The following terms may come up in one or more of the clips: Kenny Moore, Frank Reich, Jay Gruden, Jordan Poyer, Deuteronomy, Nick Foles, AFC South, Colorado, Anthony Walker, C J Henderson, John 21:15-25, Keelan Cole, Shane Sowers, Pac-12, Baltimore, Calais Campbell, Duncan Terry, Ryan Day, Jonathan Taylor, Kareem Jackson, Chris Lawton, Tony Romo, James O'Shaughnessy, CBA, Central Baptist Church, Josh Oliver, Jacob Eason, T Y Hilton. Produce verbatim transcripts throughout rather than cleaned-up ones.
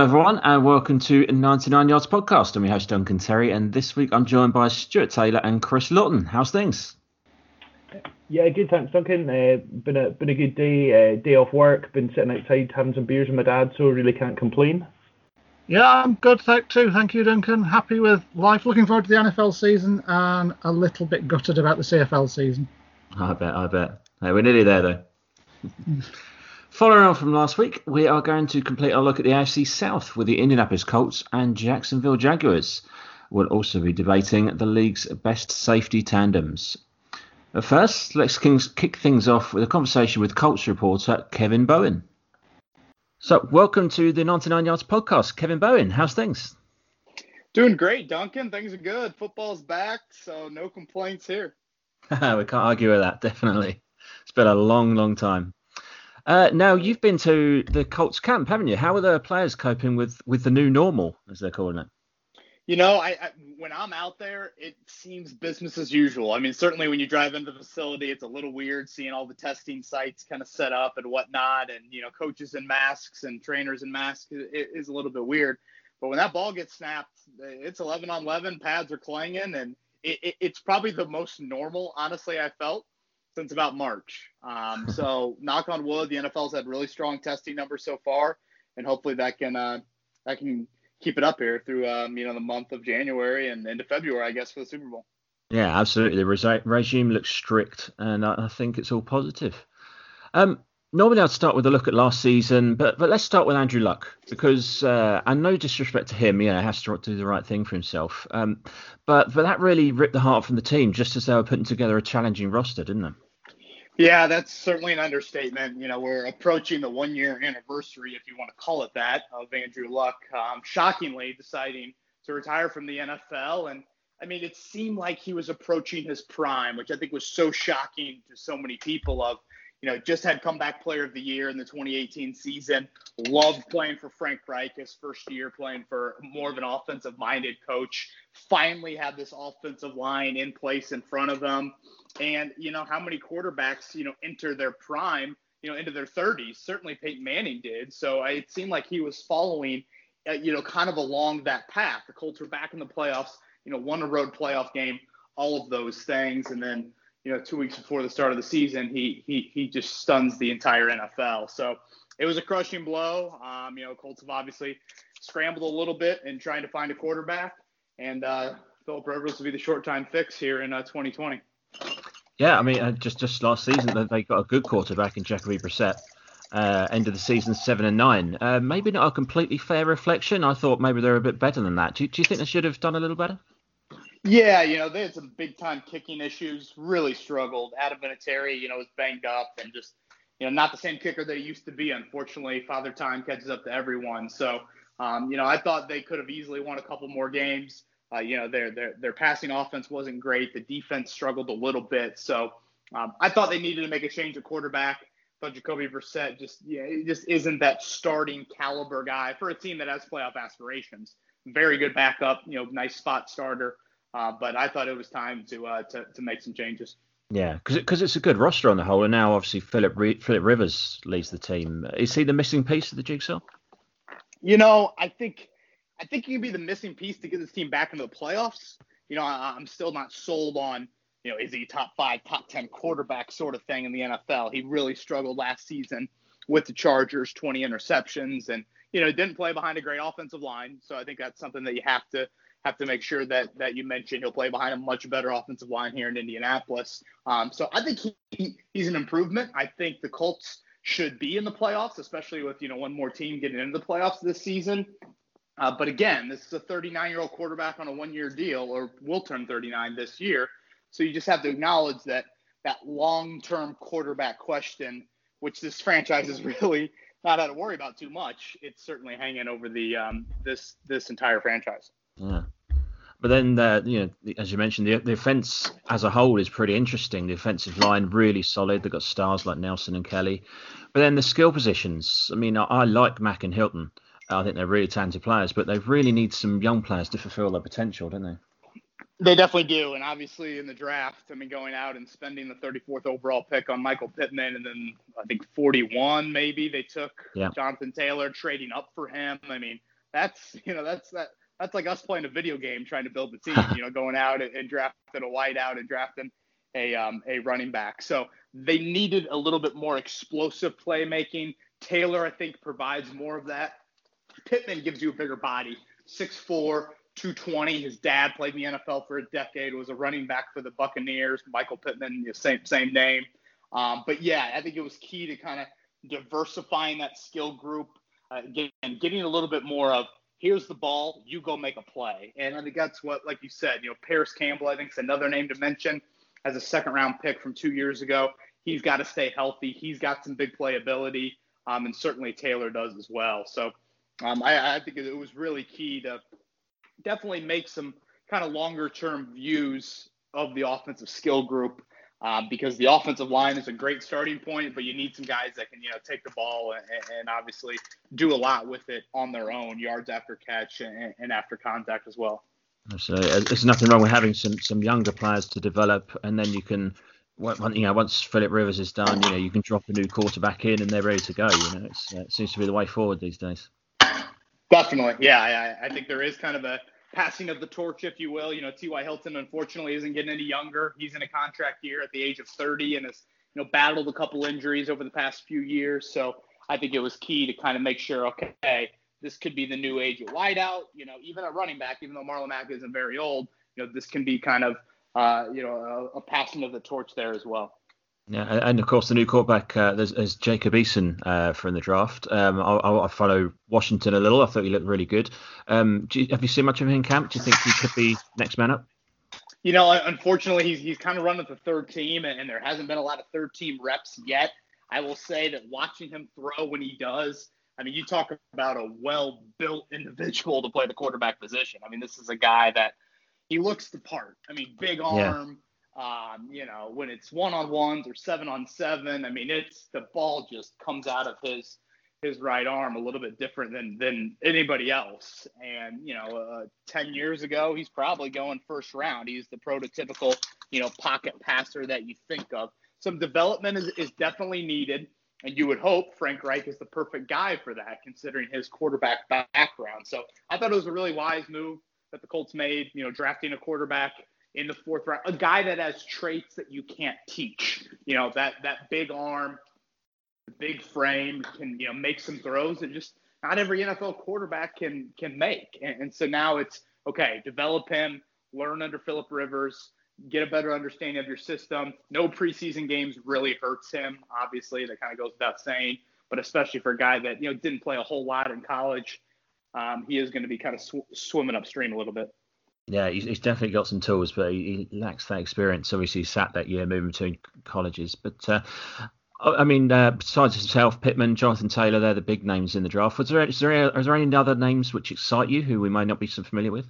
Hello everyone and welcome to ninety-nine Yards Podcast. I'm your host Duncan Terry and this week I'm joined by Stuart Taylor and Chris Lawton. How's things? Yeah, good, thanks Duncan. Uh, been a been a good day, uh, day off work, been sitting outside having some beers with my dad, so really can't complain. Yeah, I'm good thank too. Thank you Duncan. Happy with life, looking forward to the N F L season and a little bit gutted about the C F L season. I bet, I bet. Hey, we're nearly there though. Following on from last week, we are going to complete our look at the A F C South with the Indianapolis Colts and Jacksonville Jaguars. We'll also be debating the league's best safety tandems. But first, let's kick things off with a conversation with Colts reporter Kevin Bowen. So, welcome to the ninety-nine Yards Podcast. Kevin Bowen, how's things? Doing great, Duncan. Things are good. Football's back, so no complaints here. We can't argue with that, definitely. It's been a long, long time. Uh, now, you've been to the Colts camp, haven't you? How are the players coping with, with the new normal, as they're calling it? You know, I, I when I'm out there, it seems business as usual. I mean, certainly when you drive into the facility, it's a little weird seeing all the testing sites kind of set up and whatnot. And, you know, coaches in masks and trainers in masks it is a little bit weird. But when that ball gets snapped, it's eleven on eleven, pads are clanging, and it, it, it's probably the most normal, honestly, I felt. Since about March. Um, so knock on wood, the N F L's had really strong testing numbers so far. And hopefully that can, uh, that can keep it up here through, um, you know, the month of January and into February, I guess, for the Super Bowl. Yeah, absolutely. The re- regime looks strict and I, I think it's all positive. Um, normally I'd start with a look at last season, but, but let's start with Andrew Luck because, uh, and no disrespect to him, you know, has to do the right thing for himself. Um, but, but that really ripped the heart from the team just as they were putting together a challenging roster, didn't it? Yeah, that's certainly an understatement. You know, we're approaching the one-year anniversary, if you want to call it that, of Andrew Luck, um, shockingly deciding to retire from the N F L. And, I mean, it seemed like he was approaching his prime, which I think was so shocking to so many people of, you know, just had comeback player of the year in the twenty eighteen season, loved playing for Frank Reich, his first year playing for more of an offensive-minded coach, finally had this offensive line in place in front of them. And, you know, how many quarterbacks, you know, enter their prime, you know, into their thirties? Certainly Peyton Manning did. So it seemed like he was following, uh, you know, kind of along that path. The Colts were back in the playoffs, you know, won a road playoff game, all of those things. And then, you know, two weeks before the start of the season, he he he just stuns the entire N F L. So it was a crushing blow. Um, you know, Colts have obviously scrambled a little bit in trying to find a quarterback. And uh, Philip Rivers will be the short-time fix here in uh, twenty twenty. Yeah, I mean, just just last season, they got a good quarterback in Jacoby Brissett. Uh, end of the season, seven and nine. Uh, maybe not a completely fair reflection. I thought maybe they were a bit better than that. Do, do you think they should have done a little better? Yeah, you know, they had some big-time kicking issues, really struggled. Adam Vinatieri, you know, was banged up and just, you know, not the same kicker that he used to be. Unfortunately, Father Time catches up to everyone. So, um, you know, I thought they could have easily won a couple more games. Uh, you know, their, their their passing offense wasn't great. The defense struggled a little bit. So um, I thought they needed to make a change at quarterback. But Jacoby Brissett just yeah, it just isn't that starting caliber guy for a team that has playoff aspirations. Very good backup, you know, nice spot starter. Uh, but I thought it was time to uh, to, to make some changes. Yeah, because because it, it's a good roster on the whole. And now, obviously, Philip Re- Philip Rivers leads the team. Is he the missing piece of the jigsaw? You know, I think... I think he could be the missing piece to get this team back into the playoffs. You know, I, I'm still not sold on, you know, is he top five, top ten quarterback sort of thing in the N F L. He really struggled last season with the Chargers, twenty interceptions, and, you know, didn't play behind a great offensive line. So I think that's something that you have to have to make sure that that you mention. He'll play behind a much better offensive line here in Indianapolis. Um, so I think he, he he's an improvement. I think the Colts should be in the playoffs, especially with, you know, one more team getting into the playoffs this season. Uh, but again, this is a thirty-nine-year-old quarterback on a one-year deal, or will turn thirty-nine this year. So you just have to acknowledge that that long-term quarterback question, which this franchise is really not had to worry about too much. It's certainly hanging over the um, this this entire franchise. Yeah, but then uh, you know, as you mentioned, the the offense as a whole is pretty interesting. The offensive line really solid. They've got stars like Nelson and Kelly. But then the skill positions. I mean, I, I like Mack and Hilton. I think they're really talented players, but they really need some young players to fulfill their potential, don't they? They definitely do. And obviously in the draft, I mean, going out and spending the thirty-fourth overall pick on Michael Pittman, and then I think forty-one maybe they took yeah. Jonathan Taylor, trading up for him. I mean, that's, you know, that's that that's like us playing a video game trying to build the team, you know, going out and, and drafting a wideout and drafting a um, a running back. So they needed a little bit more explosive playmaking. Taylor, I think, provides more of that. Pittman gives you a bigger body, six four, two twenty. His dad played in the N F L for a decade, was a running back for the Buccaneers, Michael Pittman, the same, same name. Um, but, yeah, I think it was key to kind of diversifying that skill group uh, and getting a little bit more of, here's the ball, you go make a play. And I think that's what, like you said, you know, Parris Campbell, I think, is another name to mention as a second-round pick from two years ago. He's got to stay healthy. He's got some big playability, um, and certainly Taylor does as well. So um, I, I think it was really key to definitely make some kind of longer-term views of the offensive skill group, um, because the offensive line is a great starting point, but you need some guys that can, you know, take the ball and, and obviously do a lot with it on their own, yards after catch and, and after contact as well. So there's nothing wrong with having some some younger players to develop, and then you can, you know, once Philip Rivers is done, you know, you can drop a new quarterback in and they're ready to go. You know, it's, it seems to be the way forward these days. Definitely, yeah. I, I think there is kind of a passing of the torch, if you will. You know, T Y. Hilton, unfortunately, isn't getting any younger. He's in a contract year at the age of thirty and has, you know, battled a couple injuries over the past few years. So I think it was key to kind of make sure, okay, this could be the new age of wideout, you know, even a running back, even though Marlon Mack isn't very old, you know, this can be kind of, uh, you know, a, a passing of the torch there as well. Yeah, and of course the new quarterback, uh, there's, there's Jacob Eason uh, from the draft. Um, I, I follow Washington a little. I thought he looked really good. Um, do you, have you seen much of him in camp? Do you think he could be next man up? You know, unfortunately, he's he's kind of run with the third team, and, and there hasn't been a lot of third team reps yet. I will say that watching him throw when he does, I mean, you talk about a well-built individual to play the quarterback position. I mean, this is a guy that he looks the part. I mean, big arm, yeah. um, you know, when it's one-on-ones or seven-on-seven, I mean, it's the ball just comes out of his his right arm a little bit different than, than anybody else. And, you know, uh, ten years ago, he's probably going first round. He's the prototypical, you know, pocket passer that you think of. Some development is, is definitely needed. And you would hope Frank Reich is the perfect guy for that, considering his quarterback background. So I thought it was a really wise move that the Colts made, you know, drafting a quarterback in the fourth round, a guy that has traits that you can't teach. You know, that that big arm, big frame, can, you know, make some throws that just not every N F L quarterback can can make. And, and so now it's, okay, develop him, learn under Philip Rivers, get a better understanding of your system. No preseason games really hurts him. Obviously, that kind of goes without saying, but especially for a guy that, you know, didn't play a whole lot in college, um, he is going to be kind of sw- swimming upstream a little bit. Yeah, he's, he's definitely got some tools, but he, he lacks that experience. Obviously, he sat that year moving between colleges. But, uh, I mean, uh, besides himself, Pittman, Jonathan Taylor, they're the big names in the draft. Was there, is there, are there any other names which excite you who we may not be so familiar with?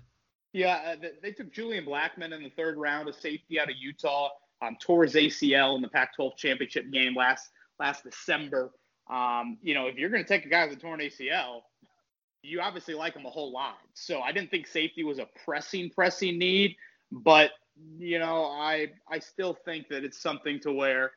Yeah, they took Julian Blackmon in the third round, a safety out of Utah, um, tore his A C L in the Pac twelve championship game last last December. Um, you know, if you're going to take a guy with a torn A C L, you obviously like him a whole lot. So I didn't think safety was a pressing, pressing need. But, you know, I I still think that it's something to where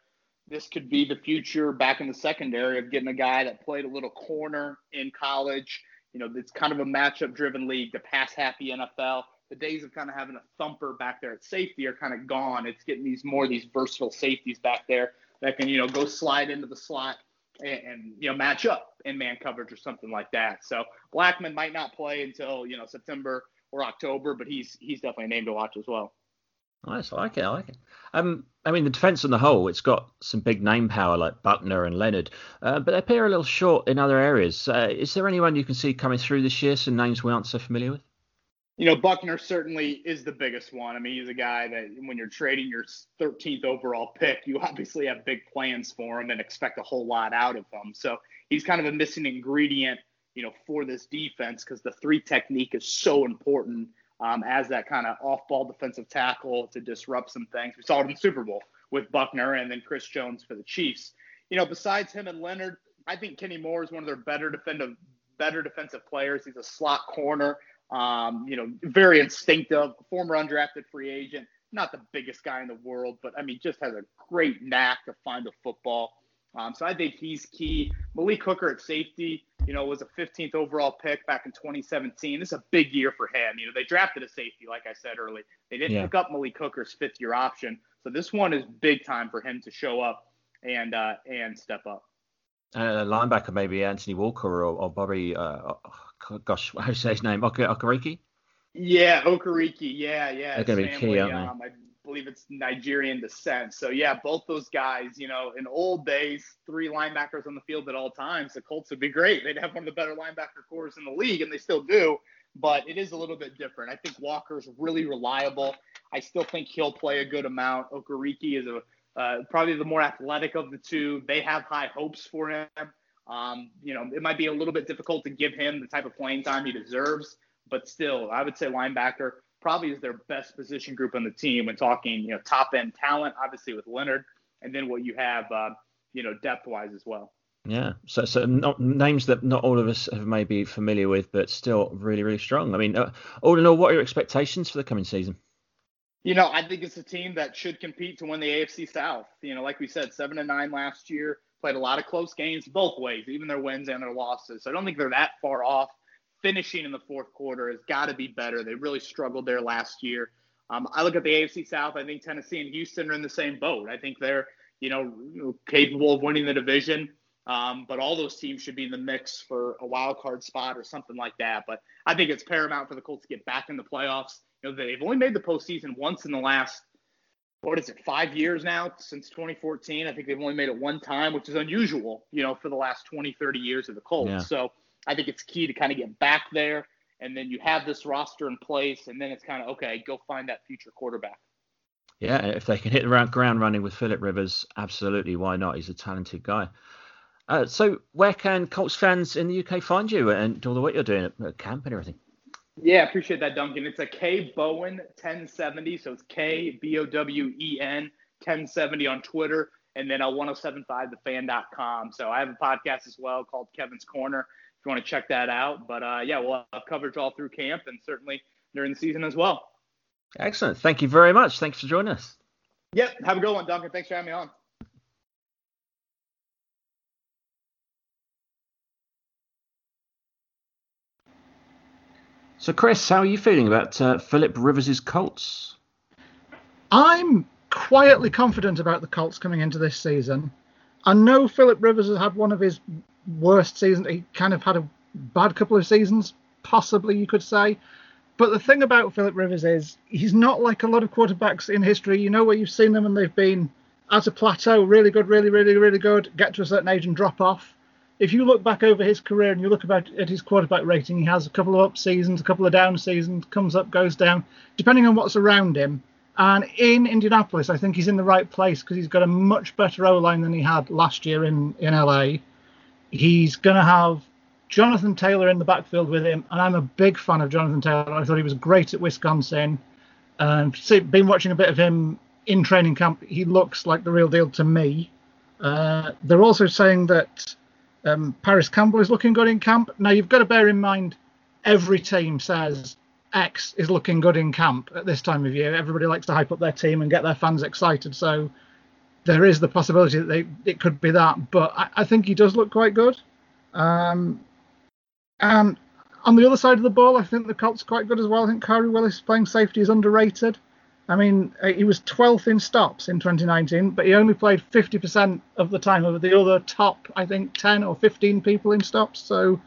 this could be the future back in the secondary of getting a guy that played a little corner in college. You know, it's kind of a matchup-driven league, the pass-happy N F L. The days of kind of having a thumper back there at safety are kind of gone. It's getting these more these versatile safeties back there that can, you know, go slide into the slot and, and you know, match up in man coverage or something like that. So Blackmon might not play until, you know, September or October, but he's he's definitely a name to watch as well. Nice, I like it, I like it. Um, I mean, the defence on the whole, it's got some big name power like Buckner and Leonard, uh, but they appear a little short in other areas. Uh, is there anyone you can see coming through this year, some names we aren't so familiar with? You know, Buckner certainly is the biggest one. I mean, he's a guy that when you're trading your thirteenth overall pick, you obviously have big plans for him and expect a whole lot out of him. So he's kind of a missing ingredient, you know, for this defence because the three technique is so important. Um, as that kind of off-ball defensive tackle to disrupt some things. We saw it in the Super Bowl with Buckner and then Chris Jones for the Chiefs. You know, besides him and Leonard, I think Kenny Moore is one of their better defensive better defensive players. He's a slot corner, um, you know, very instinctive, former undrafted free agent, not the biggest guy in the world, but, I mean, just has a great knack to find the football. Um, so I think he's key. Malik Hooker at safety, you know, was a fifteenth overall pick back in twenty seventeen. This is a big year for him. You know, they drafted a safety, like I said early. They didn't yeah. pick up Malik Hooker's fifth year option. So this one is big time for him to show up and uh, and step up. Uh, linebacker, maybe Anthony Walker or, or Bobby, uh, oh, gosh, how do you say his name? Okereke? Yeah, Okereke. Yeah, yeah. They're going to be key, aren't they? Um, I believe it's Nigerian descent. So, yeah, both those guys, you know, in old days, three linebackers on the field at all times, the Colts would be great. They'd have one of the better linebacker cores in the league, and they still do. But it is a little bit different. I think Walker's really reliable. I still think he'll play a good amount. Okereke is a Uh, probably the more athletic of the two. They have high hopes for him. Um, you know, it might be a little bit difficult to give him the type of playing time he deserves, but still, I would say linebacker probably is their best position group on the team when talking, you know, top end talent, obviously with Leonard, and then what you have, uh, you know, depth wise as well. Yeah. So, so not, names that not all of us have maybe familiar with, but still really, really strong. I mean, uh, all in all, what are your expectations for the coming season? You know, I think it's a team that should compete to win the A F C South. You know, like we said, seven and nine last year, played a lot of close games both ways, even their wins and their losses. So I don't think they're that far off. Finishing in the fourth quarter has got to be better. They really struggled there last year. Um, I look at the A F C South. I think Tennessee and Houston are in the same boat. I think they're, you know, capable of winning the division. Um, but all those teams should be in the mix for a wild card spot or something like that. But I think it's paramount for the Colts to get back in the playoffs. You know, they've only made the postseason once in the last, what is it, five years now, since twenty fourteen. I think they've only made it one time, which is unusual, you know, for the last twenty, thirty years of the Colts. Yeah. So I think it's key to kind of get back there, and then you have this roster in place, and then it's kind of, okay, go find that future quarterback. Yeah, if they can hit the ground running with Philip Rivers, absolutely, why not? He's a talented guy. Uh, so where can Colts fans in the U K find you and all the work you're doing at camp and everything? Yeah, appreciate that, Duncan. It's a K Bowen ten seventy, so it's K B O W E N ten seventy on Twitter, and then on ten seventy-five the fan dot com. So I have a podcast as well called Kevin's Corner, if you want to check that out. But uh, yeah, we'll have coverage all through camp and certainly during the season as well. Excellent. Thank you very much. Thanks for joining us. Yep. Have a good one, Duncan. Thanks for having me on. So, Chris, how are you feeling about uh, Philip Rivers' Colts? I'm quietly confident about the Colts coming into this season. I know Philip Rivers has had one of his worst seasons. He kind of had a bad couple of seasons, possibly, you could say. But the thing about Philip Rivers is he's not like a lot of quarterbacks in history, you know, where you've seen them and they've been at a plateau, really good, really, really, really good, get to a certain age and drop off. If you look back over his career and you look about at his quarterback rating, he has a couple of up seasons, a couple of down seasons, comes up, goes down, depending on what's around him. And in Indianapolis, I think he's in the right place because he's got a much better O-line than he had last year in, in L A. He's going to have Jonathan Taylor in the backfield with him, and I'm a big fan of Jonathan Taylor. I thought he was great at Wisconsin. Um, see, been watching a bit of him in training camp. He looks like the real deal to me. Uh, they're also saying that Um, Parris Campbell is looking good in camp. Now, you've got to bear in mind, every team says X is looking good in camp at this time of year. Everybody likes to hype up their team and get their fans excited. So there is the possibility that they, it could be that. But I, I think he does look quite good. Um, and on the other side of the ball, I think the Colts are quite good as well. I think Kari Willis playing safety is underrated. I mean, he was twelfth in stops in twenty nineteen, but he only played fifty percent of the time of the other top, I think, ten or fifteen people in stops. So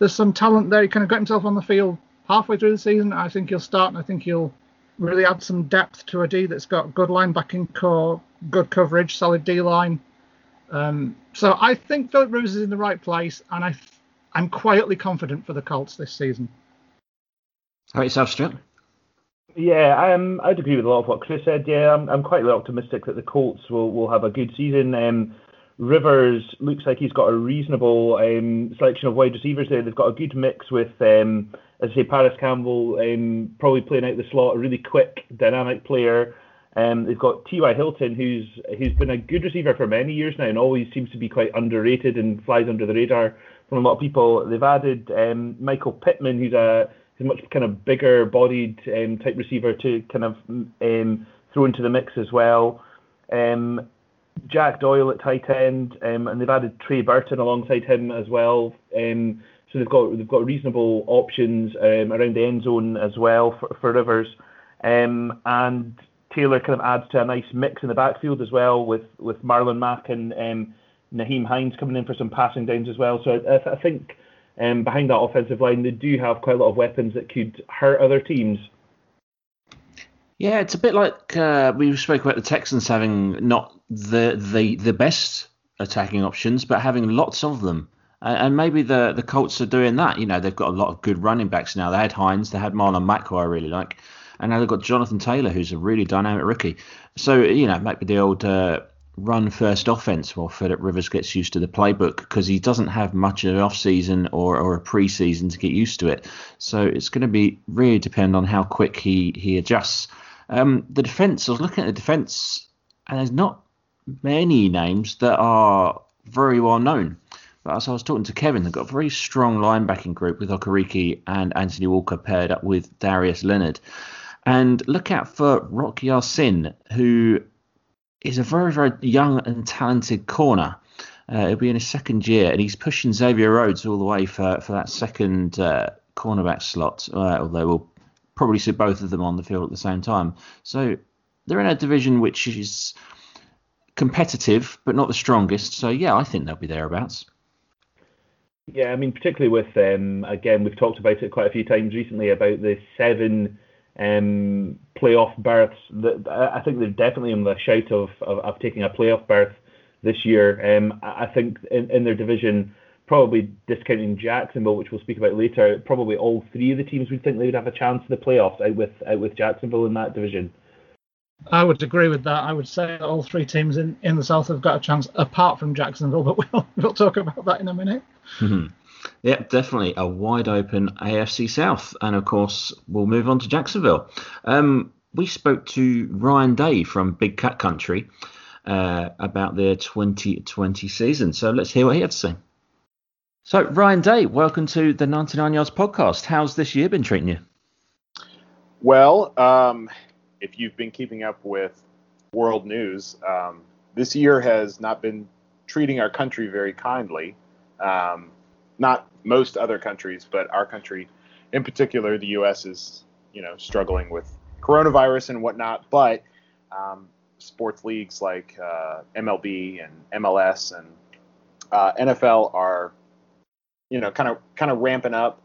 there's some talent there. He kind of got himself on the field halfway through the season. I think he'll start, and I think he'll really add some depth to a D that's got good linebacking core, good coverage, solid D-line. Um, so I think Philip Rivers is in the right place, and I th- I'm quietly confident for the Colts this season. How about yourself, Stuart? Yeah, um, I'd agree with a lot of what Chris said. Yeah, I'm, I'm quite optimistic that the Colts will, will have a good season. Um, Rivers looks like he's got a reasonable um, selection of wide receivers there. They've got a good mix with, um, as I say, Parris Campbell um, probably playing out the slot, a really quick, dynamic player. Um, they've got T Y Hilton, who's who's been a good receiver for many years now and always seems to be quite underrated and flies under the radar from a lot of people. They've added um, Michael Pittman, who's a much kind of bigger bodied um, type receiver to kind of um, throw into the mix as well. Um, Jack Doyle at tight end, um, and they've added Trey Burton alongside him as well. Um, so they've got they've got reasonable options um, around the end zone as well for, for Rivers, um, and Taylor kind of adds to a nice mix in the backfield as well with, with Marlon Mack and um, Naheem Hines coming in for some passing downs as well. So I, I think um, behind that offensive line, they do have quite a lot of weapons that could hurt other teams. Yeah, it's a bit like uh, we spoke about the Texans having not the, the the best attacking options, but having lots of them. And, and maybe the, the Colts are doing that. You know, they've got a lot of good running backs now. They had Hines, they had Marlon Mack, who I really like. And now they've got Jonathan Taylor, who's a really dynamic rookie. So, you know, maybe the old uh, run-first offense while Philip Rivers gets used to the playbook, because he doesn't have much of an off-season or, or a pre-season to get used to it. So it's going to be really depend on how quick he, he adjusts. Um, the defence, I was looking at the defence, and there's not many names that are very well known. But as I was talking to Kevin, they've got a very strong linebacking group with Okereke and Anthony Walker paired up with Darius Leonard. And look out for Rock Yarsin, who is a very, very young and talented corner. Uh, he'll be in his second year, and he's pushing Xavier Rhodes all the way for, for that second uh, cornerback slot, uh, although we'll probably see both of them on the field at the same time. So they're in a division which is competitive, but not the strongest. So, yeah, I think they'll be thereabouts. Yeah, I mean, particularly with, um, again, we've talked about it quite a few times recently about the seven um, playoff berths. That I think they're definitely in the shout of, of, of taking a playoff berth this year. Um, I think in, in their division, probably discounting Jacksonville, which we'll speak about later, probably all three of the teams would think they would have a chance in the playoffs out with out with Jacksonville in that division. I would agree with that. I would say that all three teams in, in the South have got a chance, apart from Jacksonville, but we'll, we'll talk about that in a minute. Mm-hmm. Yeah, definitely a wide-open A F C South, and of course we'll move on to Jacksonville. Um, we spoke to Ryan Day from Big Cat Country uh, about their twenty twenty season, so let's hear what he had to say. So, Ryan Day, welcome to the ninety-nine Yards Podcast. How's this year been treating you? Well, um, if you've been keeping up with world news, um, this year has not been treating our country very kindly. Um, not most other countries, but our country in particular, the U S is, you know, struggling with coronavirus and whatnot. But um, sports leagues like uh, M L B and M L S and uh, N F L are you know, kind of kind of ramping up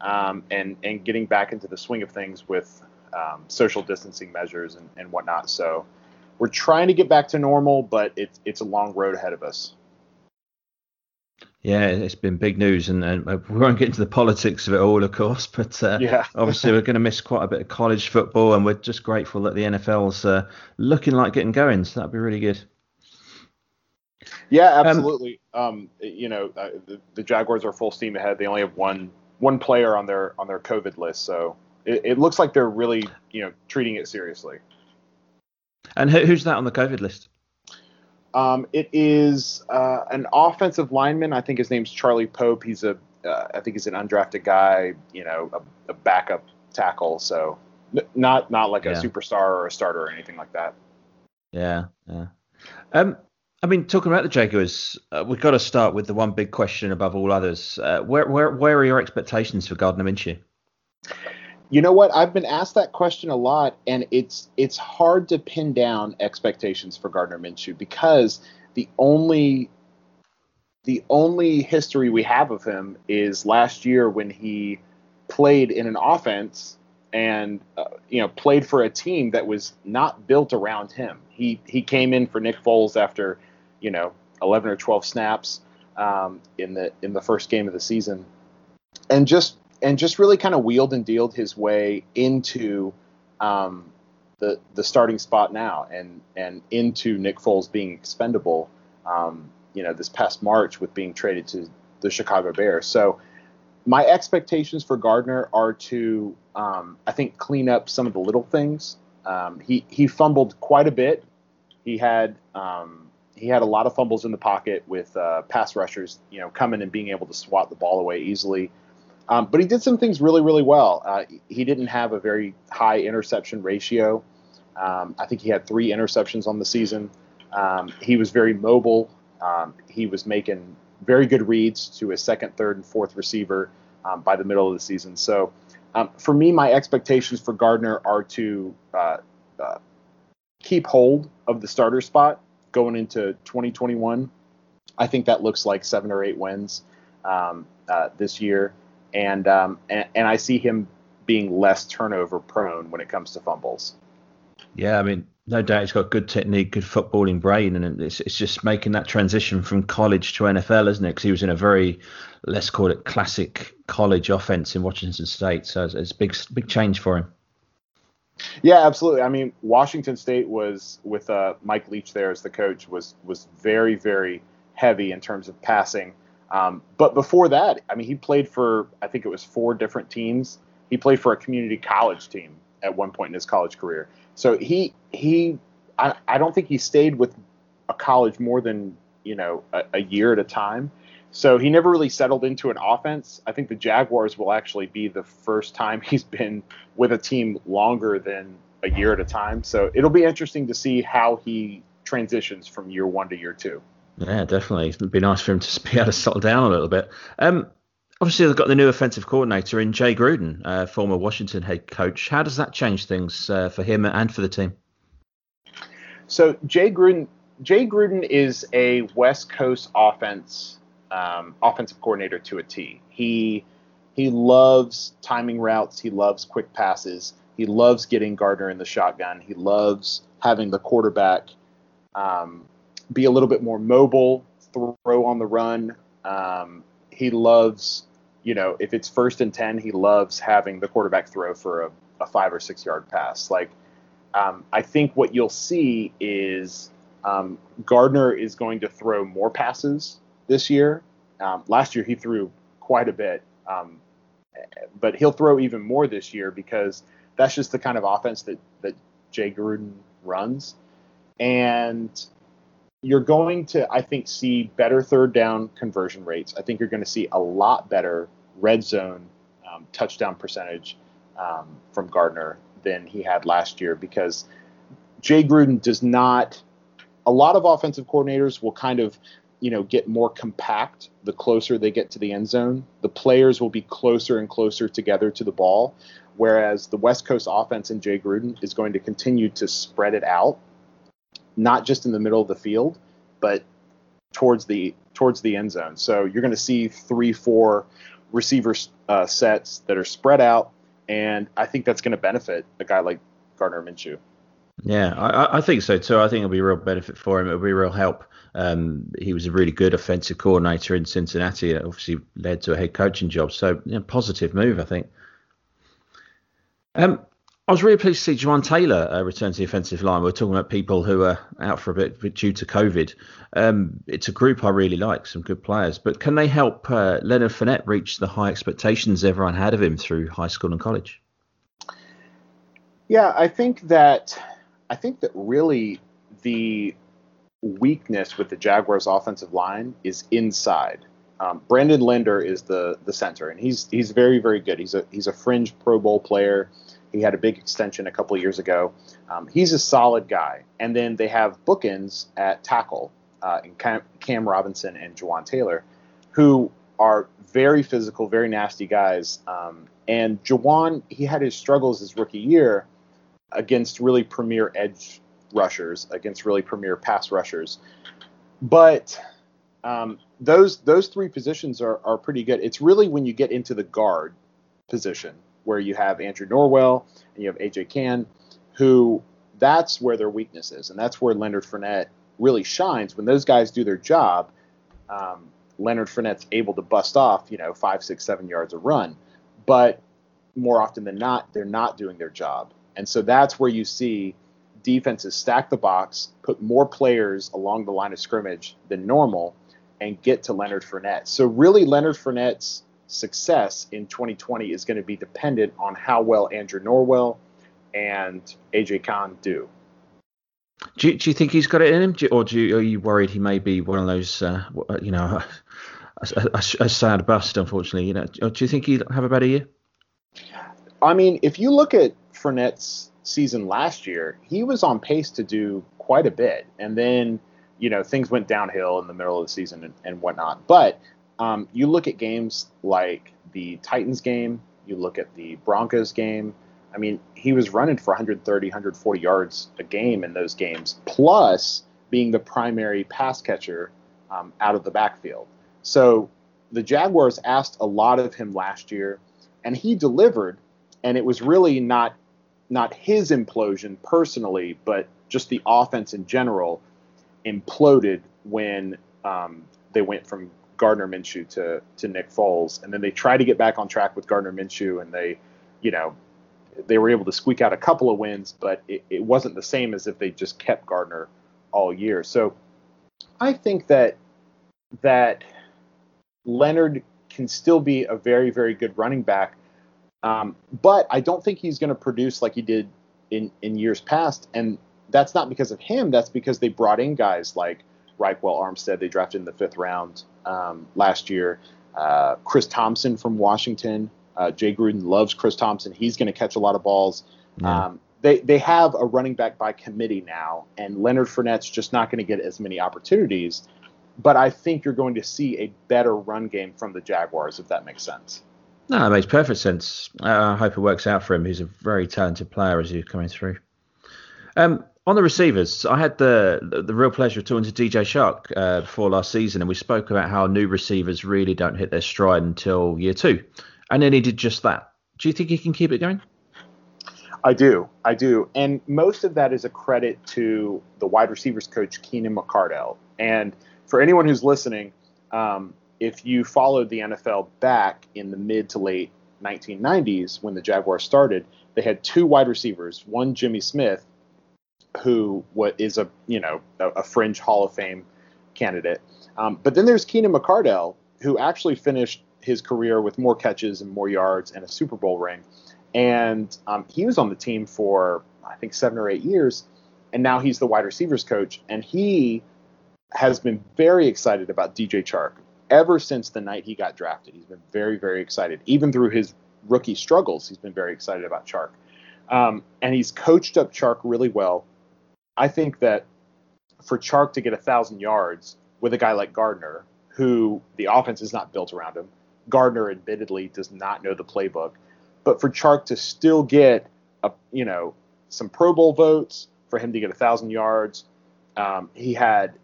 um, and, and getting back into the swing of things with um, social distancing measures and, and whatnot. So we're trying to get back to normal, but it's it's a long road ahead of us. Yeah, it's been big news, and, and we won't get into the politics of it all, of course, but uh, yeah. Obviously we're going to miss quite a bit of college football, and we're just grateful that the N F L's uh, looking like getting going, so that'd be really good. Yeah, absolutely. Um, um, you know, uh, the, the Jaguars are full steam ahead. They only have one one player on their on their COVID list, so it, it looks like they're really, you know, treating it seriously. And who, who's that on the COVID list? Um, it is uh, an offensive lineman. I think his name's Charlie Pope. He's a, uh, I think he's an undrafted guy. You know, a, a backup tackle. So n- not not like yeah. a superstar or a starter or anything like that. Yeah, yeah. Um. I mean, talking about the Jaguars, uh, we've got to start with the one big question above all others. Uh, where, where, where are your expectations for Gardner Minshew? You know what? I've been asked that question a lot, and it's it's hard to pin down expectations for Gardner Minshew because the only the only history we have of him is last year when he played in an offense and uh, you know played for a team that was not built around him. He he came in for Nick Foles after, you know, eleven or twelve snaps um, in the in the first game of the season, and just and just really kind of wheeled and dealed his way into um, the the starting spot now, and and into Nick Foles being expendable, um, you know, this past March with being traded to the Chicago Bears. So my expectations for Gardner are to um, I think clean up some of the little things. Um, he he fumbled quite a bit. He had. Um, He had a lot of fumbles in the pocket with uh, pass rushers, you know, coming and being able to swat the ball away easily. Um, but he did some things really, really well. Uh, he didn't have a very high interception ratio. Um, I think he had three interceptions on the season. Um, he was very mobile. Um, he was making very good reads to his second, third, and fourth receiver um, by the middle of the season. So um, for me, my expectations for Gardner are to uh, uh, keep hold of the starter spot going into twenty twenty-one. I think that looks like seven or eight wins um, uh, this year. And, um, and and I see him being less turnover prone when it comes to fumbles. Yeah, I mean, no doubt he's got good technique, good footballing brain, and it's it's just making that transition from college to N F L, isn't it? Because he was in a very, let's call it, classic college offense in Washington State, so it's, it's a big big change for him. Yeah, absolutely. I mean, Washington State was with uh, Mike Leach there as the coach was was very very heavy in terms of passing. Um, but before that, I mean, he played for, I think it was four different teams. He played for a community college team at one point in his college career. So he, he, I, I don't think he stayed with a college more than, you know, a, a year at a time. So he never really settled into an offense. I think the Jaguars will actually be the first time he's been with a team longer than a year at a time. So it'll be interesting to see how he transitions from year one to year two. Yeah, definitely. It'd be nice for him to be able to settle down a little bit. Um, obviously, they've got the new offensive coordinator in Jay Gruden, uh, former Washington head coach. How does that change things uh, for him and for the team? So Jay Gruden, Jay Gruden is a West Coast offense um, offensive coordinator to a T. He he loves timing routes. He loves quick passes. He loves getting Gardner in the shotgun. He loves having the quarterback Um, be a little bit more mobile, throw on the run. Um, he loves, you know, if it's first and ten, he loves having the quarterback throw for a, a five or six yard pass. Like, um, I think what you'll see is um, Gardner is going to throw more passes this year. Um, last year he threw quite a bit, um, but he'll throw even more this year because that's just the kind of offense that, that Jay Gruden runs. And you're going to, I think, see better third down conversion rates. I think you're going to see a lot better red zone um, touchdown percentage um, from Gardner than he had last year because Jay Gruden does not – a lot of offensive coordinators will kind of, you know, get more compact the closer they get to the end zone. The players will be closer and closer together to the ball, whereas the West Coast offense in Jay Gruden is going to continue to spread it out, not just in the middle of the field, but towards the towards the end zone. So you're going to see three, four receiver uh, sets that are spread out, and I think that's going to benefit a guy like Gardner Minshew. Yeah, I, I think so too. I think it'll be a real benefit for him. It'll be a real help. Um, he was a really good offensive coordinator in Cincinnati. It obviously led to a head coaching job. So, you know, positive move, I think. Um. I was really pleased to see Juwan Taylor uh, return to the offensive line. We we're talking about people who are out for a bit due to COVID. Um, it's a group I really like, some good players. But can they help uh, Leonard Fournette reach the high expectations everyone had of him through high school and college? Yeah, I think that I think that really the weakness with the Jaguars' offensive line is inside. Um, Brandon Linder is the the center, and he's he's very very good. He's a he's a fringe Pro Bowl player. He had a big extension a couple of years ago. Um, he's a solid guy. And then they have bookends at tackle uh, in Cam, Cam Robinson and Juwan Taylor, who are very physical, very nasty guys. Um, and Juwan, he had his struggles his rookie year against really premier edge rushers, against really premier pass rushers. But um, those those three positions are, are pretty good. It's really when you get into the guard position where you have Andrew Norwell and you have A J. Cann, who that's where their weakness is. And that's where Leonard Fournette really shines. When those guys do their job, um, Leonard Fournette's able to bust off, you know, five, six, seven yards a run. But more often than not, they're not doing their job. And so that's where you see defenses stack the box, put more players along the line of scrimmage than normal, and get to Leonard Fournette. So really Leonard Fournette's success in twenty twenty is going to be dependent on how well Andrew Norwell and A J. Cann do. Do you, do you think he's got it in him, do you, or do you, are you worried he may be one of those, uh, you know, a, a, a sad bust? Unfortunately, you know, do you think he'll have a better year? I mean, if you look at Fournette's season last year, he was on pace to do quite a bit. And then, you know, things went downhill in the middle of the season and, and whatnot. But um, you look at games like the Titans game, you look at the Broncos game. I mean, he was running for one thirty, one forty yards a game in those games, plus being the primary pass catcher um, out of the backfield. So the Jaguars asked a lot of him last year, and he delivered, and it was really not not his implosion personally, but just the offense in general imploded when um, they went from Gardner Minshew to, to Nick Foles. And then they tried to get back on track with Gardner Minshew, and they, you know, they were able to squeak out a couple of wins, but it, it wasn't the same as if they just kept Gardner all year. So I think that that Leonard can still be a very, very good running back, um, but I don't think he's going to produce like he did in, in years past, and that's not because of him. That's because they brought in guys like Reichwell Armstead. They drafted in the fifth round um, last year. Uh, Chris Thompson from Washington. Uh, Jay Gruden loves Chris Thompson. He's going to catch a lot of balls. Yeah. Um, they they have a running back by committee now, and Leonard Fournette's just not going to get as many opportunities. But I think you're going to see a better run game from the Jaguars, if that makes sense. No, it makes perfect sense. Uh, I hope it works out for him. He's a very talented player as he's coming through. Um, on the receivers, I had the, the the real pleasure of talking to D J Chark uh, before last season, and we spoke about how new receivers really don't hit their stride until year two. And then he did just that. Do you think he can keep it going? I do. I do. And most of that is a credit to the wide receivers coach, Keenan McCardell. And for anyone who's listening, um, if you followed the N F L back in the mid to late nineteen nineties when the Jaguars started, they had two wide receivers, one Jimmy Smith, who is a, you know, a fringe Hall of Fame candidate. Um, but then there's Keenan McCardell, who actually finished his career with more catches and more yards and a Super Bowl ring. And um, he was on the team for, I think, seven or eight years. And now he's the wide receivers coach. And he has been very excited about D J Chark ever since the night he got drafted. He's been very, very excited. Even through his rookie struggles, he's been very excited about Chark. Um, and he's coached up Chark really well. I think that for Chark to get one thousand yards with a guy like Gardner, who the offense is not built around him, Gardner admittedly does not know the playbook, but for Chark to still get a, you know, some Pro Bowl votes, for him to get a thousand yards, um, he had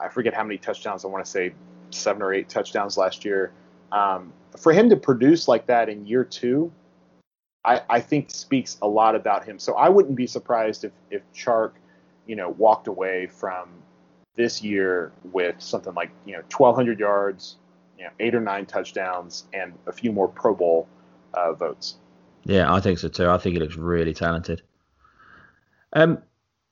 I forget how many touchdowns. I want to say seven or eight touchdowns last year. Um, for him to produce like that in year two, I, I think speaks a lot about him. So I wouldn't be surprised if if Chark, you know, walked away from this year with something like, you know, twelve hundred yards, you know, eight or nine touchdowns, and a few more Pro Bowl uh, votes. Yeah, I think so too. I think he looks really talented. Um,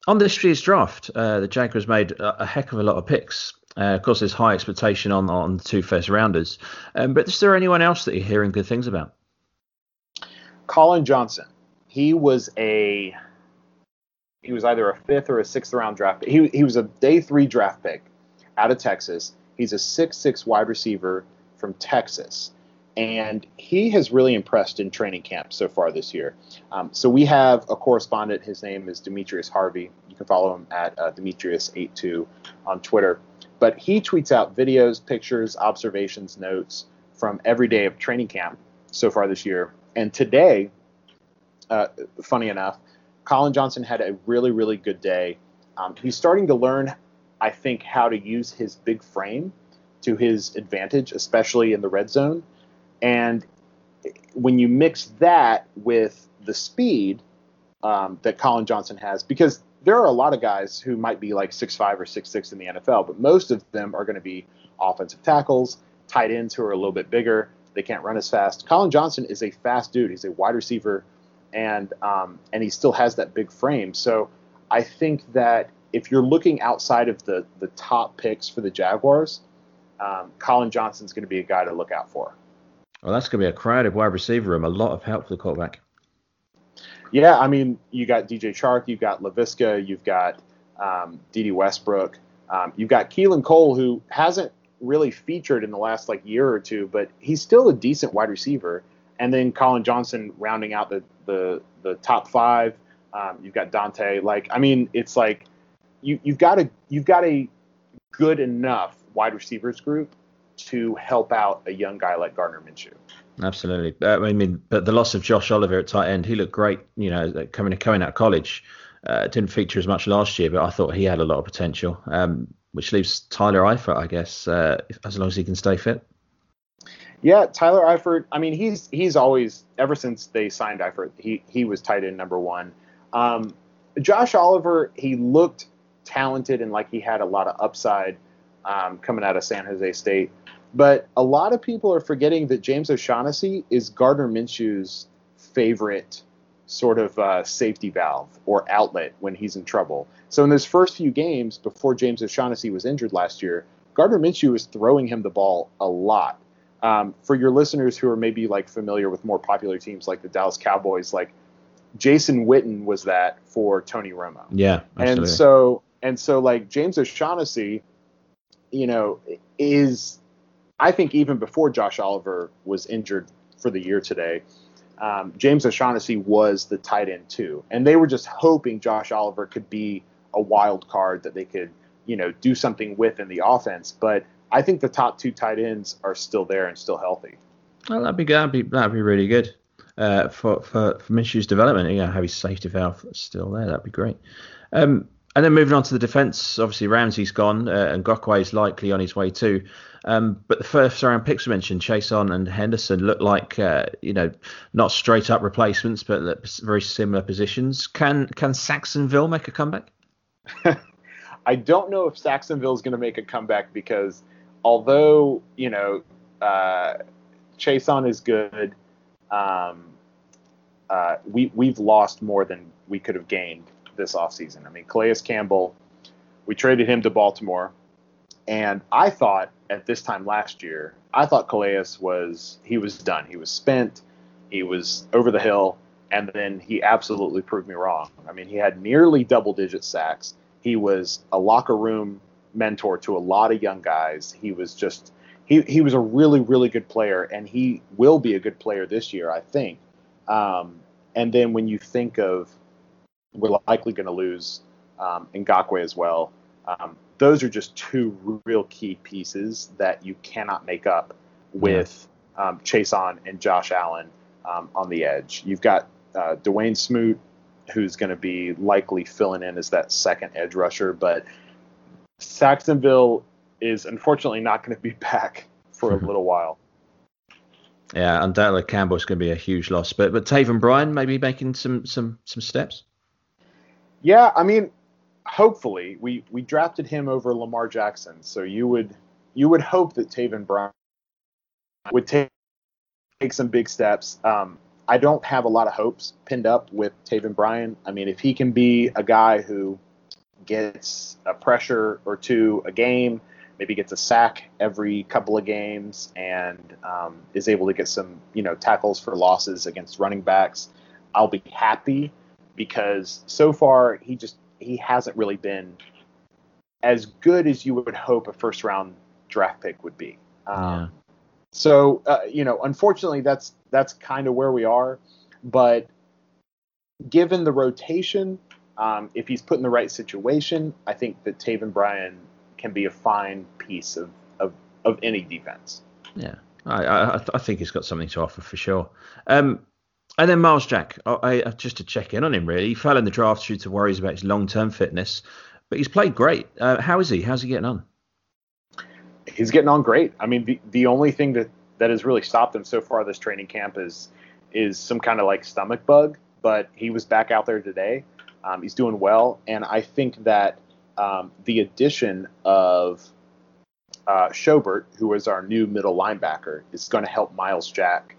on this year's draft, uh, the Jaguars made a, a heck of a lot of picks. Uh, of course, there's high expectation on on the two first rounders. Um, but is there anyone else that you're hearing good things about? Colin Johnson. He was a he was either a fifth or a sixth round draft pick. He he was a day three draft pick out of Texas. He's a six foot six wide receiver from Texas, and he has really impressed in training camp so far this year. Um, so we have a correspondent. His name is Demetrius Harvey. You can follow him at uh, Demetrius eighty-two on Twitter. But he tweets out videos, pictures, observations, notes from every day of training camp so far this year. And today, uh, funny enough, Colin Johnson had a really, really good day. Um, he's starting to learn, I think, how to use his big frame to his advantage, especially in the red zone. And when you mix that with the speed um, that Colin Johnson has, because there are a lot of guys who might be like six foot five or six foot six in the N F L, but most of them are going to be offensive tackles, tight ends who are a little bit bigger. They can't run as fast. Colin Johnson is a fast dude. He's a wide receiver, and um, and he still has that big frame. So I think that if you're looking outside of the, the top picks for the Jaguars, um, Colin Johnson's going to be a guy to look out for. Well, that's going to be a crowded wide receiver room. A lot of help for the quarterback. Yeah, I mean, you got D J Chark, you've got Laviska, you've got um, Dede Westbrook, um, you've got Keelan Cole, who hasn't really featured in the last like year or two, but he's still a decent wide receiver. And then Colin Johnson rounding out the the, the top five. Um, you've got Dante. Like, I mean, it's like you, you've got a you've got a good enough wide receivers group to help out a young guy like Gardner Minshew. Absolutely. I mean, but the loss of Josh Oliver at tight end, he looked great, you know, coming coming out of college. Uh, didn't feature as much last year, but I thought he had a lot of potential, um, which leaves Tyler Eifert, I guess, uh, as long as he can stay fit. Yeah, Tyler Eifert. I mean, he's he's always, ever since they signed Eifert, he he was tight end number one. Um, Josh Oliver, he looked talented and like he had a lot of upside um, coming out of San Jose State. But a lot of people are forgetting that James O'Shaughnessy is Gardner Minshew's favorite sort of uh, safety valve or outlet when he's in trouble. So in those first few games before James O'Shaughnessy was injured last year, Gardner Minshew was throwing him the ball a lot. Um, for your listeners who are maybe like familiar with more popular teams like the Dallas Cowboys, like Jason Witten was that for Tony Romo. Yeah, absolutely. And so and so like James O'Shaughnessy, you know, is, I think even before Josh Oliver was injured for the year today, um, James O'Shaughnessy was the tight end too. And they were just hoping Josh Oliver could be a wild card that they could, you know, do something with in the offense. But I think the top two tight ends are still there and still healthy. Well, that'd be good. That'd be, that'd be really good uh, for, for, for Minshew's development. You know, have his safety valve still there. That'd be great. Um, And then moving on to the defense, obviously Ramsey's gone uh, and Gokwe is likely on his way too. Um, but the first round picks we mentioned, Chason and Henderson, look like, uh, you know, not straight up replacements, but very similar positions. Can can Saxonville make a comeback? I don't know if Saxonville is going to make a comeback because although, you know, uh, Chason is good, um, uh, we, we've lost more than we could have gained this offseason. I mean, Calais Campbell, we traded him to Baltimore, and I thought at this time last year, I thought Calais was, he was done. He was spent. He was over the hill, and then he absolutely proved me wrong. I mean, he had nearly double-digit sacks. He was a locker room mentor to a lot of young guys. He was just, he, he was a really, really good player, and he will be a good player this year, I think. Um, and then when you think of we're likely going to lose um, Ngakoue as well. Um, those are just two real key pieces that you cannot make up with um, Chason and Josh Allen um, on the edge. You've got uh, Dwayne Smoot, who's going to be likely filling in as that second edge rusher, but Saxonville is unfortunately not going to be back for a little while. Yeah, undoubtedly Campbell's going to be a huge loss, but but Taven Bryan maybe making some some some steps. Yeah, I mean, hopefully we, we drafted him over Lamar Jackson, so you would you would hope that Taven Bryan would take take some big steps. Um, I don't have a lot of hopes pinned up with Taven Bryan. I mean, if he can be a guy who gets a pressure or two a game, maybe gets a sack every couple of games, and um, is able to get some you know tackles for losses against running backs, I'll be happy. Because so far he just he hasn't really been as good as you would hope a first round draft pick would be. Um, yeah. So uh, you know, unfortunately, that's that's kind of where we are. But given the rotation, um, if he's put in the right situation, I think that Taven Bryan can be a fine piece of of, of any defense. Yeah, I I, I think he's got something to offer for sure. Um, And then Miles Jack, I, I, just to check in on him, really. He fell in the draft due to worries about his long-term fitness, but he's played great. Uh, how is he? How's he getting on? He's getting on great. I mean, the, the only thing that, that has really stopped him so far this training camp is is some kind of like stomach bug, but he was back out there today. Um, he's doing well, and I think that um, the addition of uh, Schobert, who is our new middle linebacker, is going to help Miles Jack